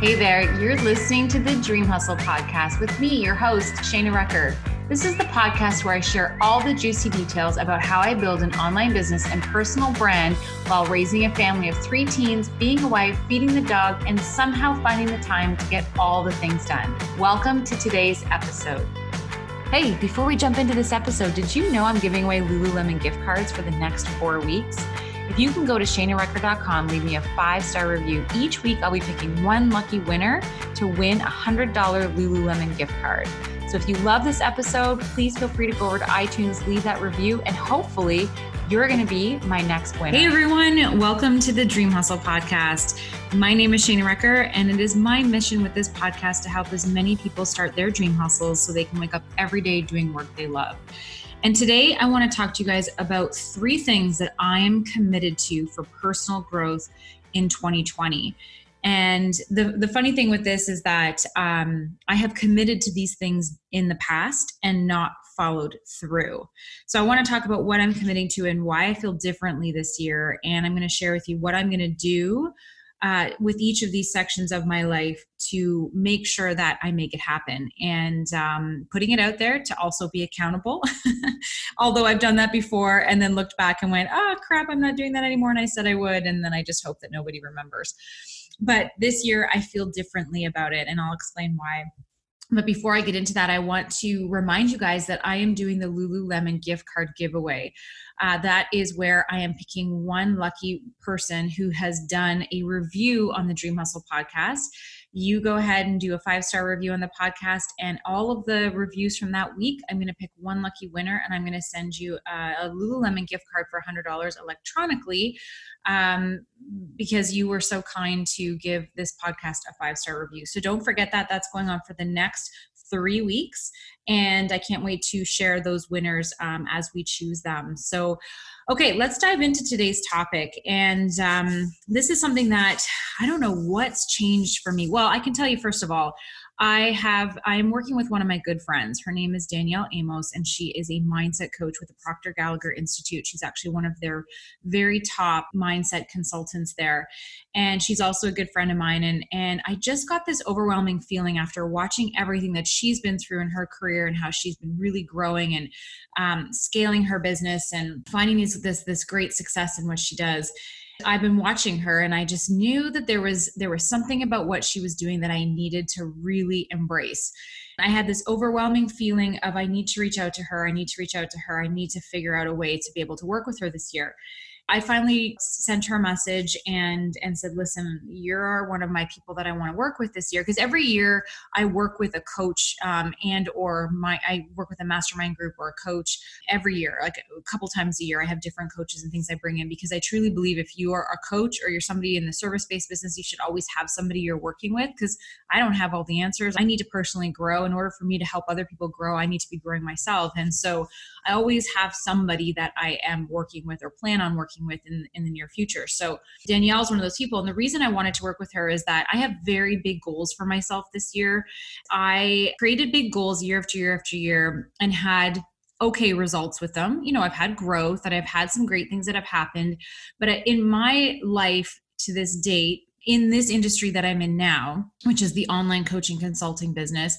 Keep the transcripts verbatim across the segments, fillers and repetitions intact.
Hey there, you're listening to the Dream Hustle Podcast with me, your host, Shana Recker. This is the podcast where I share all the juicy details about how I build an online business and personal brand while raising a family of three teens, being a wife, feeding the dog, and somehow finding the time to get all the things done. Welcome to today's episode. Hey, before we jump into this episode, did you know I'm giving away Lululemon gift cards for the next four weeks? If you can go to shana recker dot com, leave me a five-star review. Each week, I'll be picking one lucky winner to win a one hundred dollars Lululemon gift card. So if you love this episode, please feel free to go over to iTunes, leave that review, and hopefully you're going to be my next winner. Hey, everyone. Welcome to the Dream Hustle Podcast. My name is Shana Recker, and it is my mission with this podcast to help as many people start their dream hustles so they can wake up every day doing work they love. And today I want to talk to you guys about three things that I am committed to for personal growth in twenty twenty. And the, the funny thing with this is that um, I have committed to these things in the past and not followed through. So I want to talk about what I'm committing to and why I feel differently this year. And I'm going to share with you what I'm going to do uh, with each of these sections of my life to make sure that I make it happen, and um, putting it out there to also be accountable. Although I've done that before and then looked back and went, oh crap, I'm not doing that anymore. And I said I would. And then I just hope that nobody remembers. But this year I feel differently about it, and I'll explain why. But before I get into that, I want to remind you guys that I am doing the Lululemon gift card giveaway. Uh, that is where I am picking one lucky person who has done a review on the Dream Hustle Podcast. You go ahead and do a five-star review on the podcast, and all of the reviews from that week, I'm going to pick one lucky winner, and I'm going to send you a, a Lululemon gift card for one hundred dollars electronically um, because you were so kind to give this podcast a five-star review. So don't forget that. That's going on for the next three weeks. And I can't wait to share those winners um, as we choose them. So, okay, let's dive into today's topic. And um, this is something that I don't know what's changed for me. Well, I can tell you, first of all, I have, I'm working with one of my good friends. Her name is Danielle Amos, and she is a mindset coach with the Proctor Gallagher Institute. She's actually one of their very top mindset consultants there. And she's also a good friend of mine. And, and I just got this overwhelming feeling after watching everything that she's been through in her career and how she's been really growing and um, scaling her business and finding these, this, this great success in what she does. I've been watching her, and I just knew that there was there was something about what she was doing that I needed to really embrace. I had this overwhelming feeling of I need to reach out to her. I need to reach out to her. I need to figure out a way to be able to work with her this year. I finally sent her a message and, and said, listen, you're one of my people that I want to work with this year. Because every year I work with a coach um, and or my I work with a mastermind group or a coach every year, like a couple times a year. I have different coaches and things I bring in because I truly believe if you are a coach or you're somebody in the service-based business, you should always have somebody you're working with, because I don't have all the answers. I need to personally grow. In order for me to help other people grow, I need to be growing myself. And so I always have somebody that I am working with or plan on working with in, in the near future. So Danielle is one of those people. And the reason I wanted to work with her is that I have very big goals for myself this year. I created big goals year after year after year and had okay results with them. You know, I've had growth and I've had some great things that have happened, but in my life to this date, in this industry that I'm in now, which is the online coaching consulting business,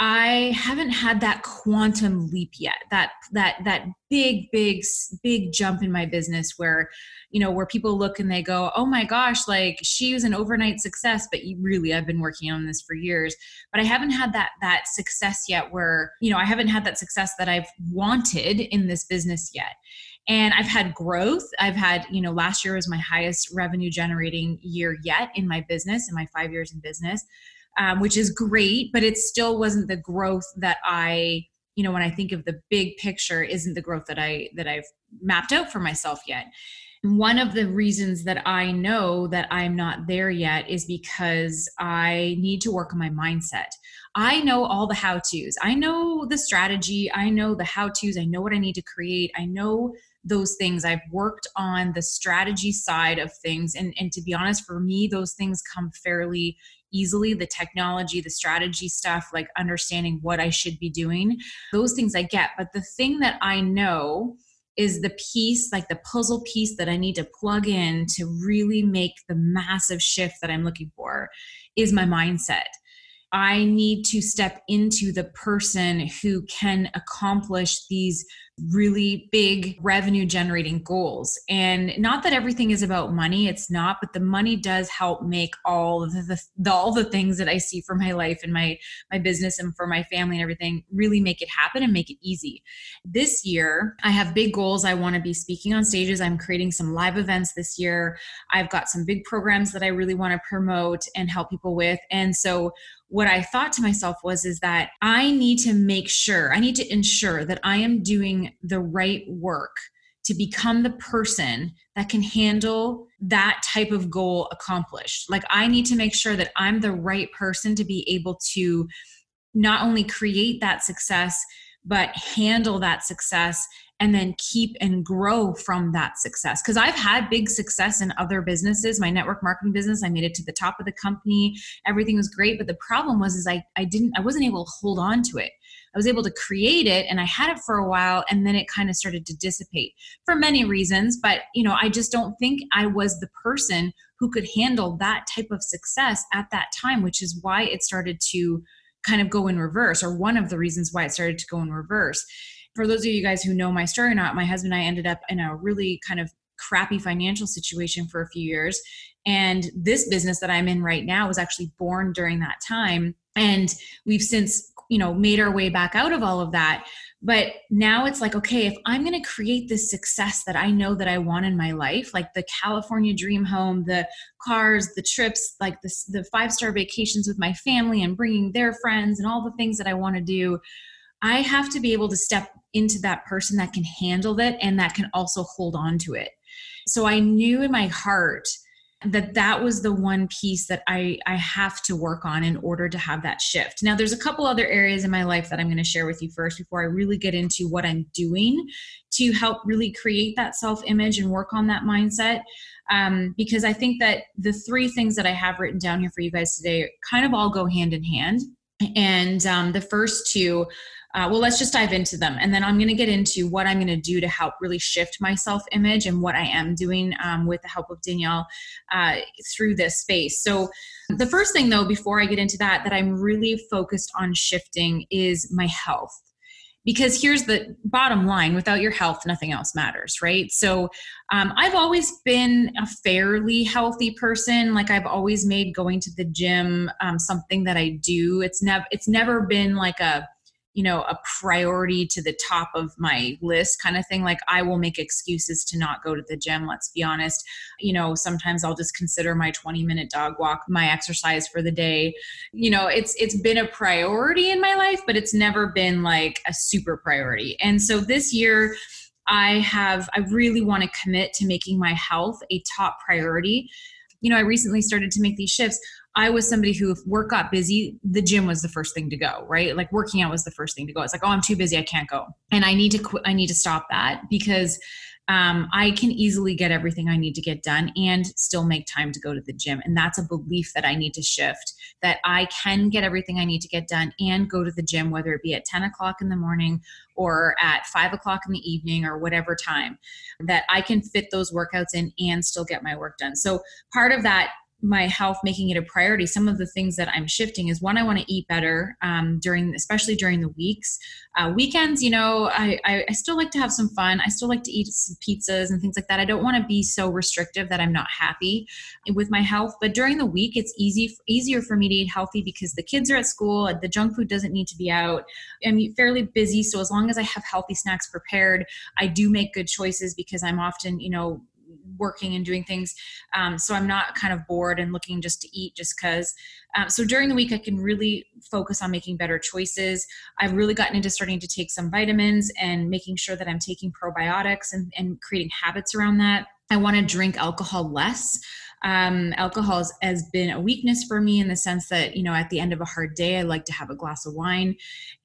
I haven't had that quantum leap yet, that, that, that big, big, big jump in my business where, you know, where people look and they go, oh my gosh, like she was an overnight success, but really I've been working on this for years, but I haven't had that, that success yet where, you know, I haven't had that success that I've wanted in this business yet. And I've had growth. I've had, you know, last year was my highest revenue generating year yet in my business, in my five years in business. Um, which is great, but it still wasn't the growth that I, you know, when I think of the big picture, isn't the growth that I, that I've mapped out for myself yet. One of the reasons that I know that I'm not there yet is because I need to work on my mindset. I know all the how-tos. I know the strategy. I know the how-tos. I know what I need to create. I know those things. I've worked on the strategy side of things. And, and to be honest, for me, those things come fairly easily. The technology, the strategy stuff, like understanding what I should be doing, those things I get. But the thing that I know is the piece, like the puzzle piece that I need to plug in to really make the massive shift that I'm looking for. for is my mindset. I need to step into the person who can accomplish these really big revenue generating goals. And not that everything is about money, it's not, but the money does help make all of the, the all the things that I see for my life and my, my business and for my family and everything really make it happen and make it easy. This year, I have big goals. I want to be speaking on stages. I'm creating some live events this year. I've got some big programs that I really want to promote and help people with. And so what I thought to myself was, is that I need to make sure, I need to ensure that I am doing the right work to become the person that can handle that type of goal accomplished. Like, I need to make sure that I'm the right person to be able to not only create that success, but handle that success and then keep and grow from that success. Because I've had big success in other businesses. My network marketing business, I made it to the top of the company. Everything was great. But the problem was, is I, I didn't, I wasn't able to hold on to it. I was able to create it and I had it for a while, and then it kind of started to dissipate for many reasons. But, you know, I just don't think I was the person who could handle that type of success at that time, which is why it started to kind of go in reverse, or one of the reasons why it started to go in reverse. For those of you guys who know my story or not, my husband and I ended up in a really kind of crappy financial situation for a few years. And this business that I'm in right now was actually born during that time. And we've since, you know, made our way back out of all of that. But now it's like, okay, if I'm going to create this success that I know that I want in my life, like the California dream home, the cars, the trips, like the, the five-star vacations with my family and bringing their friends and all the things that I want to do, I have to be able to step into that person that can handle it and that can also hold on to it. So I knew in my heart that that was the one piece that I, I have to work on in order to have that shift. Now, there's a couple other areas in my life that I'm going to share with you first before I really get into what I'm doing to help really create that self-image and work on that mindset. Um, because I think that the three things that I have written down here for you guys today kind of all go hand in hand. And um, the first two, Uh, well, let's just dive into them. And then I'm going to get into what I'm going to do to help really shift my self-image and what I am doing um, with the help of Danielle uh, through this space. So the first thing, though, before I get into that, that I'm really focused on shifting is my health. Because here's the bottom line, without your health, nothing else matters, right? So um, I've always been a fairly healthy person. Like, I've always made going to the gym um, something that I do. It's never, it's never been like a, you know, a priority to the top of my list kind of thing. Like, I will make excuses to not go to the gym. Let's be honest. You know, sometimes I'll just consider my twenty minute dog walk my exercise for the day. You know, it's, it's been a priority in my life, but it's never been like a super priority. And so this year I have, I really want to commit to making my health a top priority. You know, I recently started to make these shifts. I was somebody who, if work got busy, the gym was the first thing to go, right? Like, working out was the first thing to go. It's like, oh, I'm too busy, I can't go. And I need to qu- I need to stop that, because um, I can easily get everything I need to get done and still make time to go to the gym. And that's a belief that I need to shift, that I can get everything I need to get done and go to the gym, whether it be at ten o'clock in the morning or at five o'clock in the evening or whatever time, that I can fit those workouts in and still get my work done. So part of that, my health, making it a priority. Some of the things that I'm shifting is, one, I want to eat better um, during, especially during the weeks, uh, weekends. You know, I, I, I still like to have some fun. I still like to eat some pizzas and things like that. I don't want to be so restrictive that I'm not happy with my health, but during the week, it's easy, easier for me to eat healthy because the kids are at school. The junk food doesn't need to be out. I'm fairly busy. So as long as I have healthy snacks prepared, I do make good choices because I'm often, you know, working and doing things. Um, so I'm not kind of bored and looking just to eat just cause. Um, so during the week, I can really focus on making better choices. I've really gotten into starting to take some vitamins and making sure that I'm taking probiotics and, and creating habits around that. I want to drink alcohol less. Um, alcohol has, has been a weakness for me in the sense that, you know, at the end of a hard day, I like to have a glass of wine.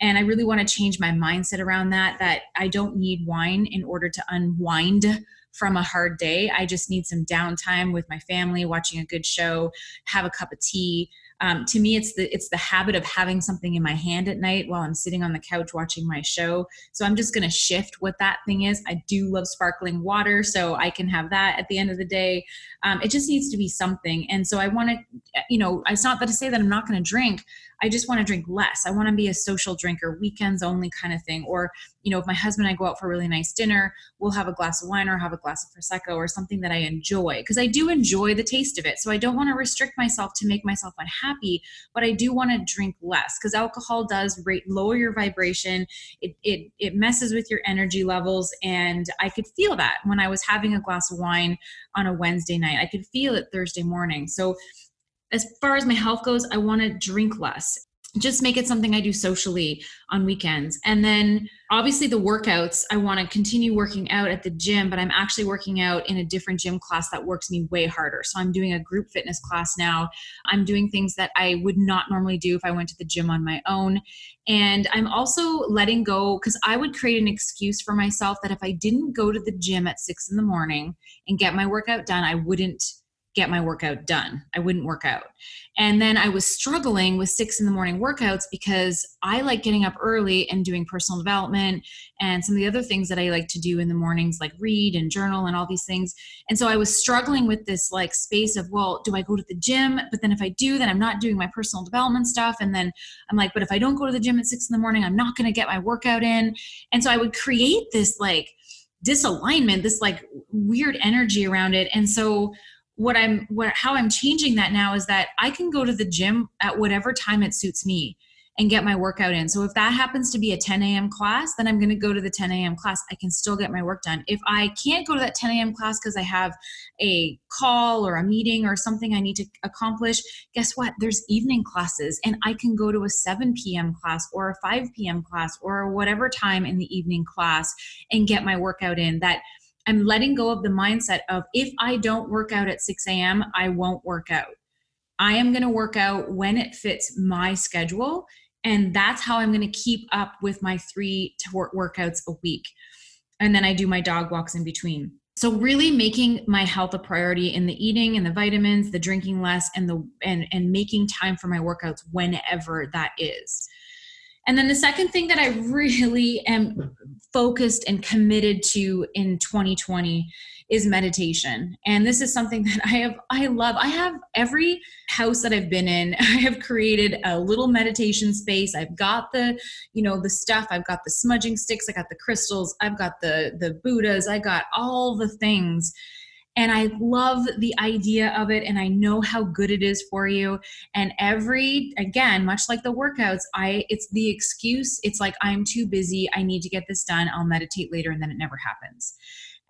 And I really want to change my mindset around that, that I don't need wine in order to unwind from a hard day. I just need some downtime with my family, watching a good show, have a cup of tea, Um, to me, it's the, it's the habit of having something in my hand at night while I'm sitting on the couch watching my show. So I'm just going to shift what that thing is. I do love sparkling water, so I can have that at the end of the day. Um, it just needs to be something. And so I want to, you know, it's not that to say that I'm not going to drink. I just want to drink less. I want to be a social drinker, weekends only kind of thing. Or, you know, if my husband and I go out for a really nice dinner, we'll have a glass of wine or have a glass of Prosecco or something that I enjoy, because I do enjoy the taste of it. So I don't want to restrict myself to make myself unhappy, but I do want to drink less, because alcohol does rate, lower your vibration. It, it, it messes with your energy levels. And I could feel that when I was having a glass of wine on a Wednesday night. I could feel it Thursday morning. So as far as my health goes, I want to drink less. Just make it something I do socially on weekends. And then obviously the workouts, I want to continue working out at the gym, but I'm actually working out in a different gym class that works me way harder. So I'm doing a group fitness class now. I'm doing things that I would not normally do if I went to the gym on my own. And I'm also letting go, because I would create an excuse for myself that if I didn't go to the gym at six in the morning and get my workout done, I wouldn't get my workout done. I wouldn't work out. And then I was struggling with six in the morning workouts because I like getting up early and doing personal development and some of the other things that I like to do in the mornings, like read and journal and all these things. And so I was struggling with this like space of, well, do I go to the gym? But then if I do, then I'm not doing my personal development stuff. And then I'm like, but if I don't go to the gym at six in the morning, I'm not going to get my workout in. And so I would create this like disalignment, this like weird energy around it. And so What I'm, what, how I'm changing that now is that I can go to the gym at whatever time it suits me and get my workout in. So if that happens to be a ten a.m. class, then I'm going to go to the ten a.m. class. I can still get my work done. If I can't go to that ten a.m. class because I have a call or a meeting or something I need to accomplish, guess what? There's evening classes, and I can go to a seven p.m. class or a five p.m. class or whatever time in the evening class and get my workout in. That I'm letting go of the mindset of, if I don't work out at six a.m., I won't work out. I am going to work out when it fits my schedule. And that's how I'm going to keep up with my three workouts a week. And then I do my dog walks in between. So really making my health a priority in the eating and the vitamins, the drinking less, and the, and, and making time for my workouts whenever that is. And then the second thing that I really am focused and committed to in twenty twenty is meditation. And this is something that I have, I love. I have every house that I've been in, I have created a little meditation space. I've got the, you know, the stuff, I've got the smudging sticks, I got the crystals, I've got the, the Buddhas, I got all the things. And I love the idea of it, and I know how good it is for you. And every, again, much like the workouts, I it's the excuse. It's like, I'm too busy. I need to get this done. I'll meditate later, and then it never happens.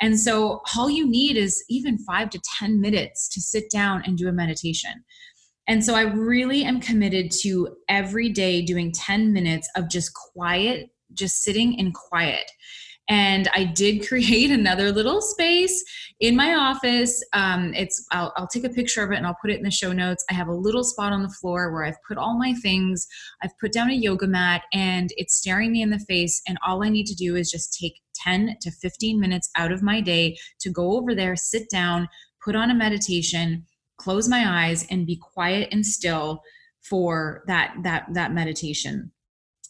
And so all you need is even five to ten minutes to sit down and do a meditation. And so I really am committed to every day doing ten minutes of just quiet, just sitting in quiet. And I did create another little space in my office. Um, it's I'll, I'll take a picture of it and I'll put it in the show notes. I have a little spot on the floor where I've put all my things. I've put down a yoga mat, and it's staring me in the face. And all I need to do is just take ten to fifteen minutes out of my day to go over there, sit down, put on a meditation, close my eyes, and be quiet and still for that, that, that meditation.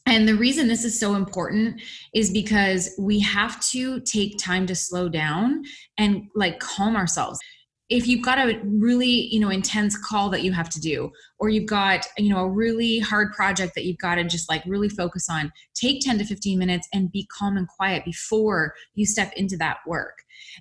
And the reason this is so important is because we have to take time to slow down and like calm ourselves. If you've got a really, you know, intense call that you have to do, or you've got, you know, a really hard project that you've got to just like really focus on, take ten to fifteen minutes and be calm and quiet before you step into that work.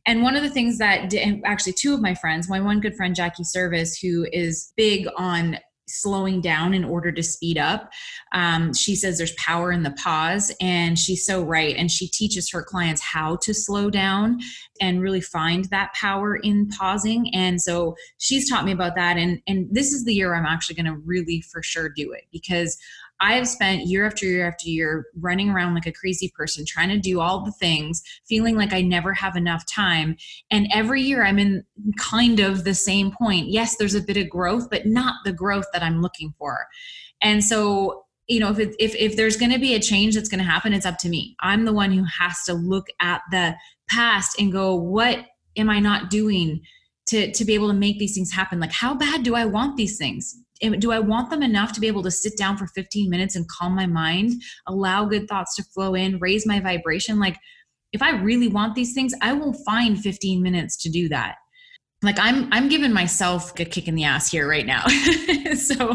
And one of the things that, and actually two of my friends, my one good friend, Jackie Serviss, who is big on slowing down in order to speed up. Um, she says there's power in the pause, and she's so right. And she teaches her clients how to slow down and really find that power in pausing. And so she's taught me about that. And, and this is the year I'm actually going to really for sure do it, because I have spent year after year after year running around like a crazy person, trying to do all the things, feeling like I never have enough time. And every year I'm in kind of the same point. Yes, there's a bit of growth, but not the growth that I'm looking for. And so, you know, if it, if, if there's going to be a change that's going to happen, it's up to me. I'm the one who has to look at the past and go, what am I not doing to, to be able to make these things happen? Like, how bad do I want these things? do I want them enough to be able to sit down for fifteen minutes and calm my mind, allow good thoughts to flow in, raise my vibration? Like, if I really want these things, I will find fifteen minutes to do that. Like I'm, I'm giving myself a kick in the ass here right now. So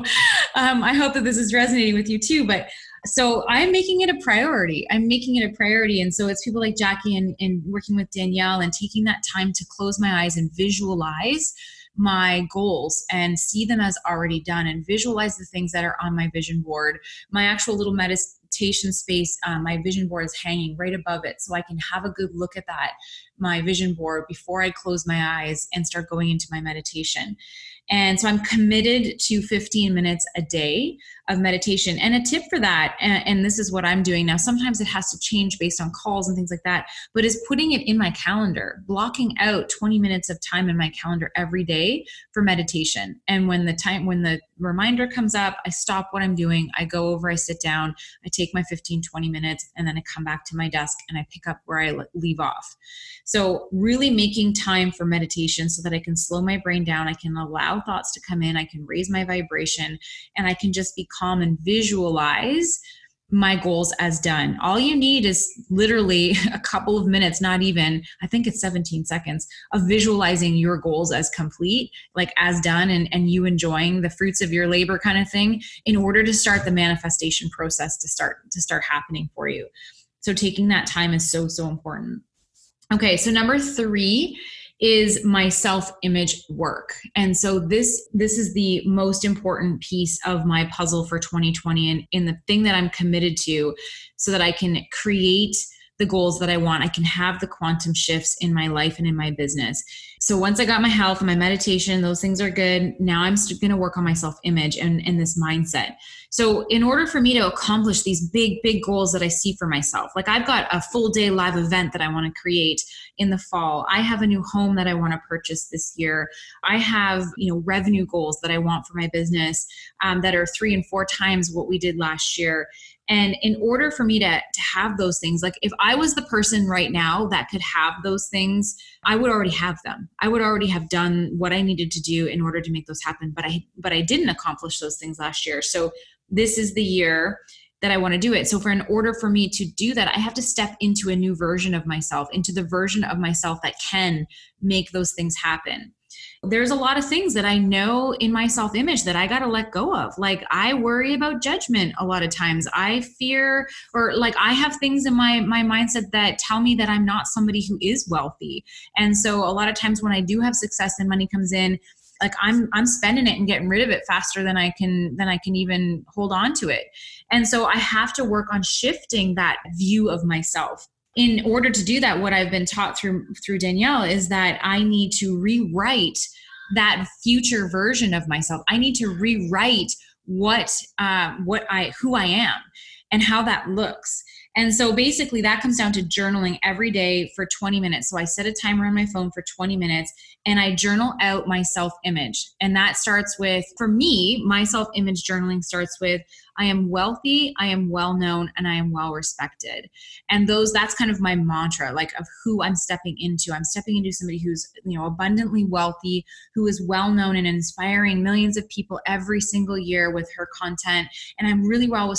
um, I hope that this is resonating with you too, but so I'm making it a priority. I'm making it a priority. And so it's people like Jackie and, and working with Danielle and taking that time to close my eyes and visualize my goals and see them as already done and visualize the things that are on my vision board. My actual little meditation space, um, my vision board is hanging right above it, so I can have a good look at that, my vision board, before I close my eyes and start going into my meditation. And so I'm committed to fifteen minutes a day of meditation. And a tip for that, and, and this is what I'm doing now, sometimes it has to change based on calls and things like that, but is putting it in my calendar, blocking out twenty minutes of time in my calendar every day for meditation. And when the time, when the reminder comes up, I stop what I'm doing, I go over, I sit down, I take my fifteen, twenty minutes, and then I come back to my desk and I pick up where I leave off. So really making time for meditation so that I can slow my brain down, I can allow thoughts to come in, I can raise my vibration, and I can just be calm and visualize my goals as done. All you need is literally a couple of minutes, not even, I think it's seventeen seconds of visualizing your goals as complete, like as done, and, and you enjoying the fruits of your labor kind of thing, in order to start the manifestation process to start, to start happening for you. So taking that time is so, so important. Okay. So number three is my self-image work. And so this, this is the most important piece of my puzzle for twenty twenty, and in the thing that I'm committed to, so that I can create the goals that I want. I can have the quantum shifts in my life and in my business. So once I got my health and my meditation, those things are good. Now I'm going to work on my self-image and, and this mindset. So in order for me to accomplish these big, big goals that I see for myself, like I've got a full day live event that I want to create in the fall. I have a new home that I want to purchase this year. I have, you know, revenue goals that I want for my business um, that are three and four times what we did last year. And in order for me to, to have those things, like if I was the person right now that could have those things, I would already have them. I would already have done what I needed to do in order to make those happen. But I, but I didn't accomplish those things last year. So this is the year that I want to do it. So for in order for me to do that, I have to step into a new version of myself, into the version of myself that can make those things happen. There's a lot of things that I know in my self-image that I got to let go of. Like I worry about judgment a lot of times. I fear, or like I have things in my, my mindset that tell me that I'm not somebody who is wealthy. And so a lot of times when I do have success and money comes in, like I'm, I'm spending it and getting rid of it faster than I can, than I can even hold on to it. And so I have to work on shifting that view of myself. In order to do that, what I've been taught through through Danielle is that I need to rewrite that future version of myself. I need to rewrite what uh, what I who I am and how that looks. And so basically that comes down to journaling every day for twenty minutes. So I set a timer on my phone for twenty minutes and I journal out my self-image. And that starts with, for me, my self-image journaling starts with, I am wealthy, I am well-known, and I am well-respected. And those, that's kind of my mantra, like of who I'm stepping into. I'm stepping into somebody who's, you know, abundantly wealthy, who is well-known and inspiring millions of people every single year with her content. And I'm really well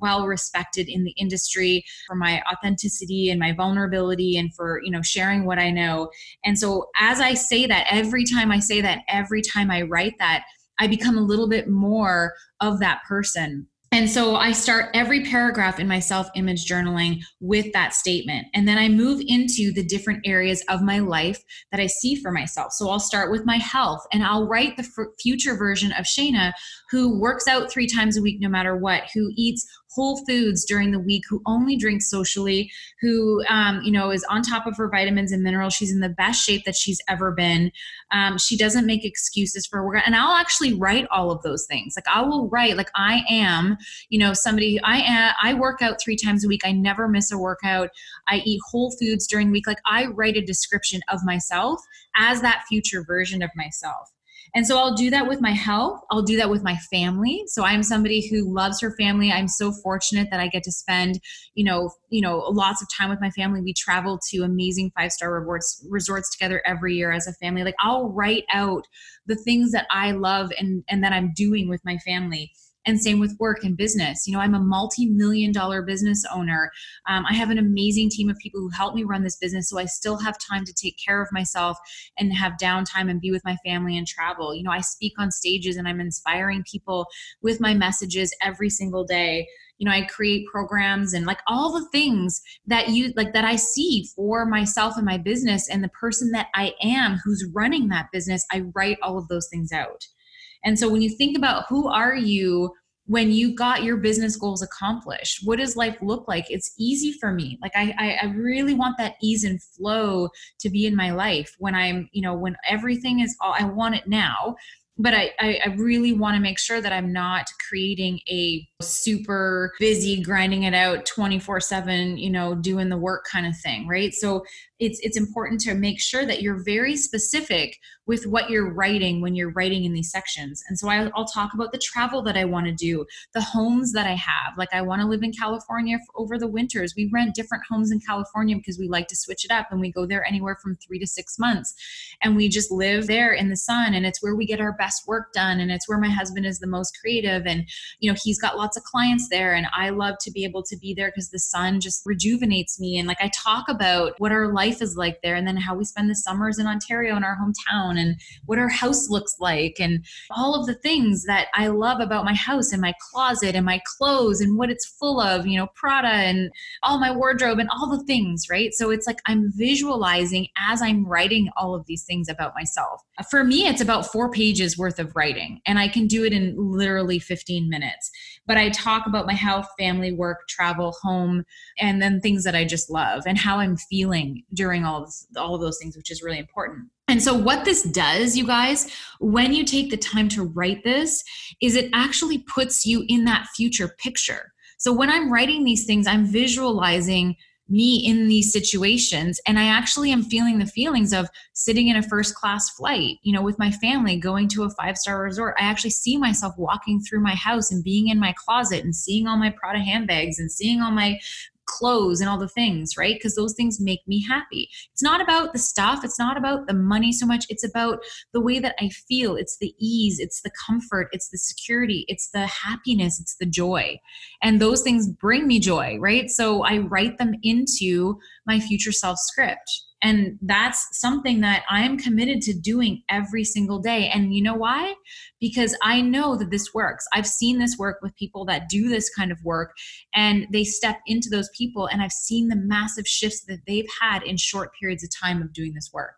well-respected in the industry for my authenticity and my vulnerability and for, you know, sharing what I know. And so as I say that, every time I say that, every time I write that, I become a little bit more of that person. And so I start every paragraph in my self-image journaling with that statement. And then I move into the different areas of my life that I see for myself. So I'll start with my health and I'll write the f- future version of Shana, who works out three times a week no matter what, who eats whole foods during the week, who only drinks socially, who, um, you know, is on top of her vitamins and minerals. She's in the best shape that she's ever been. Um, she doesn't make excuses for work. And I'll actually write all of those things. Like I will write, like I am, you know, somebody, I am, I work out three times a week. I never miss a workout. I eat whole foods during the week. Like I write a description of myself as that future version of myself. And so I'll do that with my health. I'll do that with my family. So I'm somebody who loves her family. I'm so fortunate that I get to spend, you know, you know, lots of time with my family. We travel to amazing five-star resorts, resorts together every year as a family. Like, I'll write out the things that I love and, and that I'm doing with my family. And same with work and business. You know, I'm a multi-million dollar business owner. Um, I have an amazing team of people who help me run this business. So I still have time to take care of myself and have downtime and be with my family and travel. You know, I speak on stages and I'm inspiring people with my messages every single day. You know, I create programs and like all the things that you like that I see for myself and my business and the person that I am who's running that business. I write all of those things out. And so when you think about who are you when you got your business goals accomplished, what does life look like? It's easy for me. Like I, I really want that ease and flow to be in my life when I'm, you know, when everything is all, I want it now. But I, I really want to make sure that I'm not creating a super busy, grinding it out twenty-four seven, you know, doing the work kind of thing, right? So it's it's important to make sure that you're very specific with what you're writing when you're writing in these sections. And so I, I'll talk about the travel that I want to do, the homes that I have. Like, I want to live in California over the winters. We rent different homes in California because we like to switch it up, and we go there anywhere from three to six months. And we just live there in the sun, and it's where we get our best work done, and it's where my husband is the most creative, and you know, he's got lots of clients there, and I love to be able to be there because the sun just rejuvenates me. And like, I talk about what our life is like there, and then how we spend the summers in Ontario in our hometown, and what our house looks like, and all of the things that I love about my house, and my closet, and my clothes, and what it's full of, you know, Prada and all my wardrobe and all the things, right? So it's like I'm visualizing as I'm writing all of these things about myself. For me, it's about four pages worth of writing, and I can do it in literally fifteen minutes. But I talk about my health, family, work, travel, home, and then things that I just love and how I'm feeling during all of, all of those things, which is really important. And so what this does, you guys, when you take the time to write this, is it actually puts you in that future picture. So when I'm writing these things, I'm visualizing me in these situations. And I actually am feeling the feelings of sitting in a first class flight, you know, with my family, going to a five-star resort. I actually see myself walking through my house and being in my closet and seeing all my Prada handbags and seeing all my clothes and all the things, right? Because those things make me happy. It's not about the stuff. It's not about the money so much. It's about the way that I feel. It's the ease. It's the comfort. It's the security. It's the happiness. It's the joy. And those things bring me joy, right? So I write them into my future self script. And that's something that I am committed to doing every single day. And you know why? Because I know that this works. I've seen this work with people that do this kind of work, and they step into those people, and I've seen the massive shifts that they've had in short periods of time of doing this work.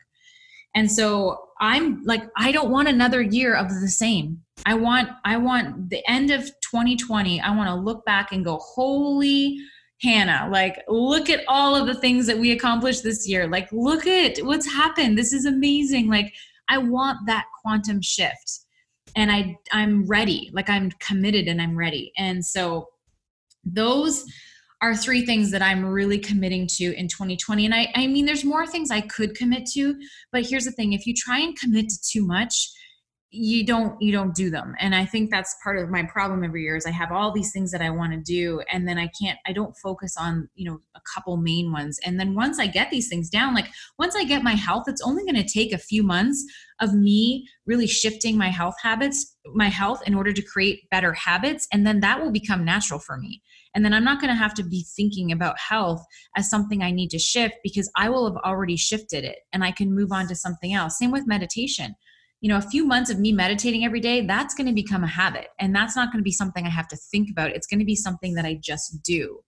And so I'm like, I don't want another year of the same. I want, I want the end of twenty twenty. I want to look back and go, holy Hannah, like, look at all of the things that we accomplished this year. Like, look at what's happened. This is amazing. Like, I want that quantum shift, and I, I'm ready. Like, I'm committed and I'm ready. And so those are three things that I'm really committing to in twenty twenty. And I, I mean, there's more things I could commit to, but here's the thing. If you try and commit to too much, you don't, you don't do them. And I think that's part of my problem every year is I have all these things that I want to do. And then I can't, I don't focus on, you know, a couple main ones. And then once I get these things down, like once I get my health, it's only going to take a few months of me really shifting my health habits, my health in order to create better habits. And then that will become natural for me. And then I'm not going to have to be thinking about health as something I need to shift because I will have already shifted it and I can move on to something else. Same with meditation. You know, a few months of me meditating every day, that's going to become a habit. And that's not going to be something I have to think about. It's going to be something that I just do.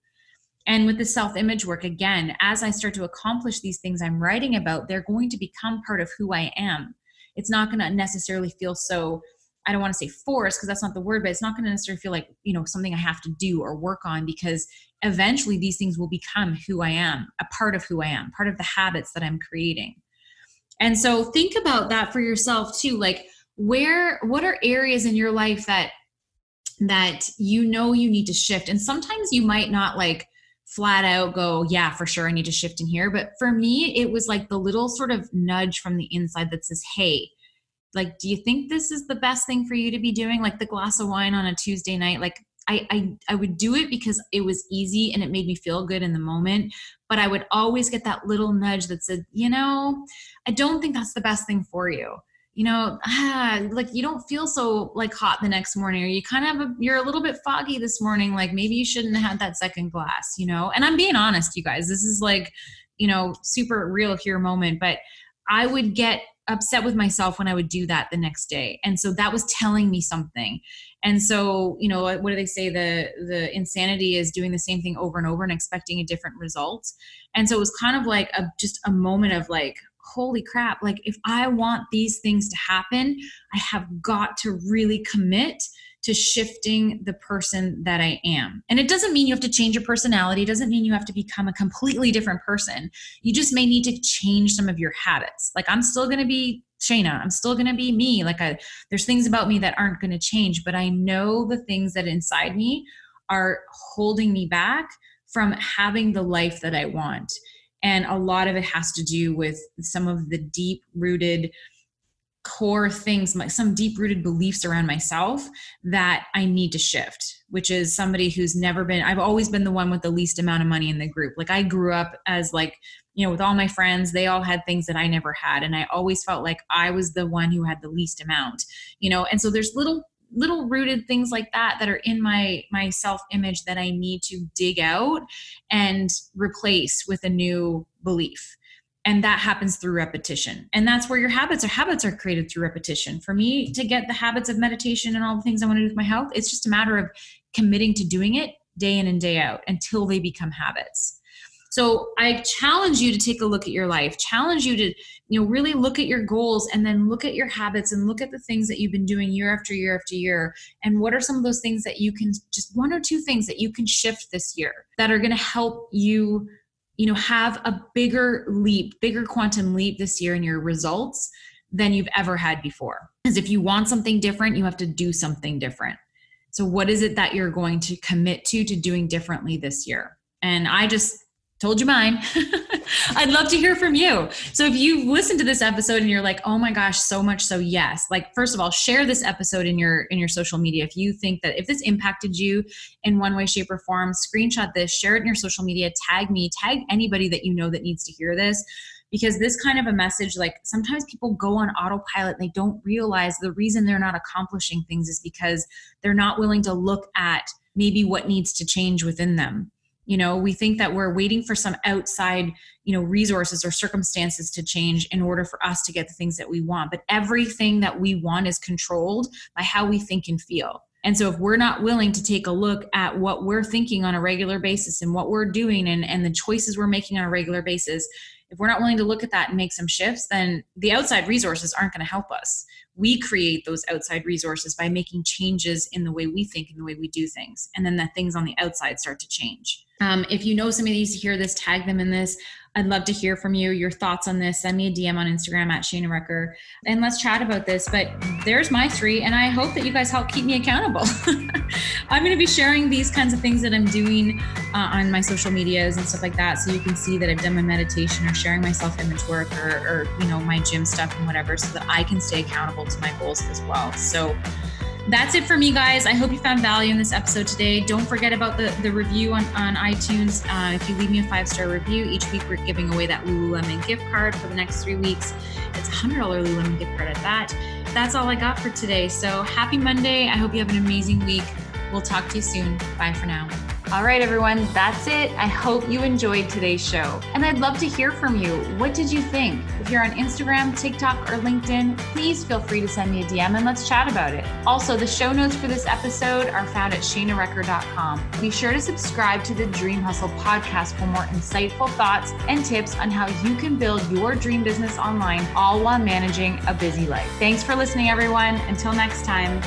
And with the self-image work, again, as I start to accomplish these things I'm writing about, they're going to become part of who I am. It's not going to necessarily feel so, I don't want to say forced because that's not the word, but it's not going to necessarily feel like, you know, something I have to do or work on because eventually these things will become who I am, a part of who I am, part of the habits that I'm creating. And so think about that for yourself too. Like where, what are areas in your life that, that you know you need to shift? And sometimes you might not like flat out go, yeah, for sure, I need to shift in here. But for me, it was like the little sort of nudge from the inside that says, hey, like, do you think this is the best thing for you to be doing? Like the glass of wine on a Tuesday night, like I, I, I would do it because it was easy and it made me feel good in the moment. But I would always get that little nudge that said, you know, I don't think that's the best thing for you. You know, ah, like you don't feel so like hot the next morning, or you kind of have a, you're a little bit foggy this morning. Like maybe you shouldn't have had that second glass, you know? And I'm being honest, you guys, this is like, you know, super real here moment, but I would get upset with myself when I would do that the next day. And so that was telling me something. And so, you know, what do they say? The, the insanity is doing the same thing over and over and expecting a different result. And so it was kind of like a, just a moment of like, holy crap. Like if I want these things to happen, I have got to really commit to shifting the person that I am. And it doesn't mean you have to change your personality. It doesn't mean you have to become a completely different person. You just may need to change some of your habits. Like I'm still going to be Shana. I'm still going to be me. Like I, there's things about me that aren't going to change, but I know the things that inside me are holding me back from having the life that I want. And a lot of it has to do with some of the deep rooted core things, like some deep rooted beliefs around myself that I need to shift, which is somebody who's never been, I've always been the one with the least amount of money in the group. Like I grew up as like, you know, with all my friends, they all had things that I never had. And I always felt like I was the one who had the least amount, you know? And so there's little, little rooted things like that, that are in my, my self-image that I need to dig out and replace with a new belief. And that happens through repetition. And that's where your habits are. Habits are created through repetition. For me to get the habits of meditation and all the things I want to do with my health, it's just a matter of committing to doing it day in and day out until they become habits. So I challenge you to take a look at your life, challenge you to, you know, really look at your goals and then look at your habits and look at the things that you've been doing year after year after year. And what are some of those things that you can, just one or two things that you can shift this year that are going to help you, you know, have a bigger leap, bigger quantum leap this year in your results than you've ever had before. Because if you want something different, you have to do something different. So what is it that you're going to commit to, to doing differently this year? And I just told you mine. I'd love to hear from you. So if you've listened to this episode and you're like, oh my gosh, so much. So yes, like, first of all, share this episode in your, in your social media. If you think that, if this impacted you in one way, shape or form, screenshot this, share it in your social media, tag me, tag anybody that you know that needs to hear this, because this kind of a message, like sometimes people go on autopilot and they don't realize the reason they're not accomplishing things is because they're not willing to look at maybe what needs to change within them. You know, we think that we're waiting for some outside, you know, resources or circumstances to change in order for us to get the things that we want. But everything that we want is controlled by how we think and feel. And so if we're not willing to take a look at what we're thinking on a regular basis and what we're doing and, and the choices we're making on a regular basis, if we're not willing to look at that and make some shifts, then the outside resources aren't going to help us. We create those outside resources by making changes in the way we think and the way we do things. And then the things on the outside start to change. Um, if you know somebody that needs to hear this, tag them in this. I'd love to hear from you, your thoughts on this. Send me a D M on Instagram at Shana Recker and let's chat about this. But there's my three, and I hope that you guys help keep me accountable. I'm going to be sharing these kinds of things that I'm doing uh, on my social medias and stuff like that. So you can see that I've done my meditation or sharing my self-image work or, or, you know, my gym stuff and whatever, so that I can stay accountable to my goals as well. So that's it for me, guys. I hope you found value in this episode today. Don't forget about the, the review on, on iTunes. Uh, if you leave me a five-star review, each week we're giving away that Lululemon gift card for the next three weeks. It's a one hundred dollars Lululemon gift card at that. That's all I got for today. So happy Monday. I hope you have an amazing week. We'll talk to you soon. Bye for now. All right, everyone, that's it. I hope you enjoyed today's show. And I'd love to hear from you. What did you think? If you're on Instagram, TikTok, or LinkedIn, please feel free to send me a D M and let's chat about it. Also, the show notes for this episode are found at shana recker dot com. Be sure to subscribe to the Dream Hustle podcast for more insightful thoughts and tips on how you can build your dream business online, all while managing a busy life. Thanks for listening, everyone. Until next time.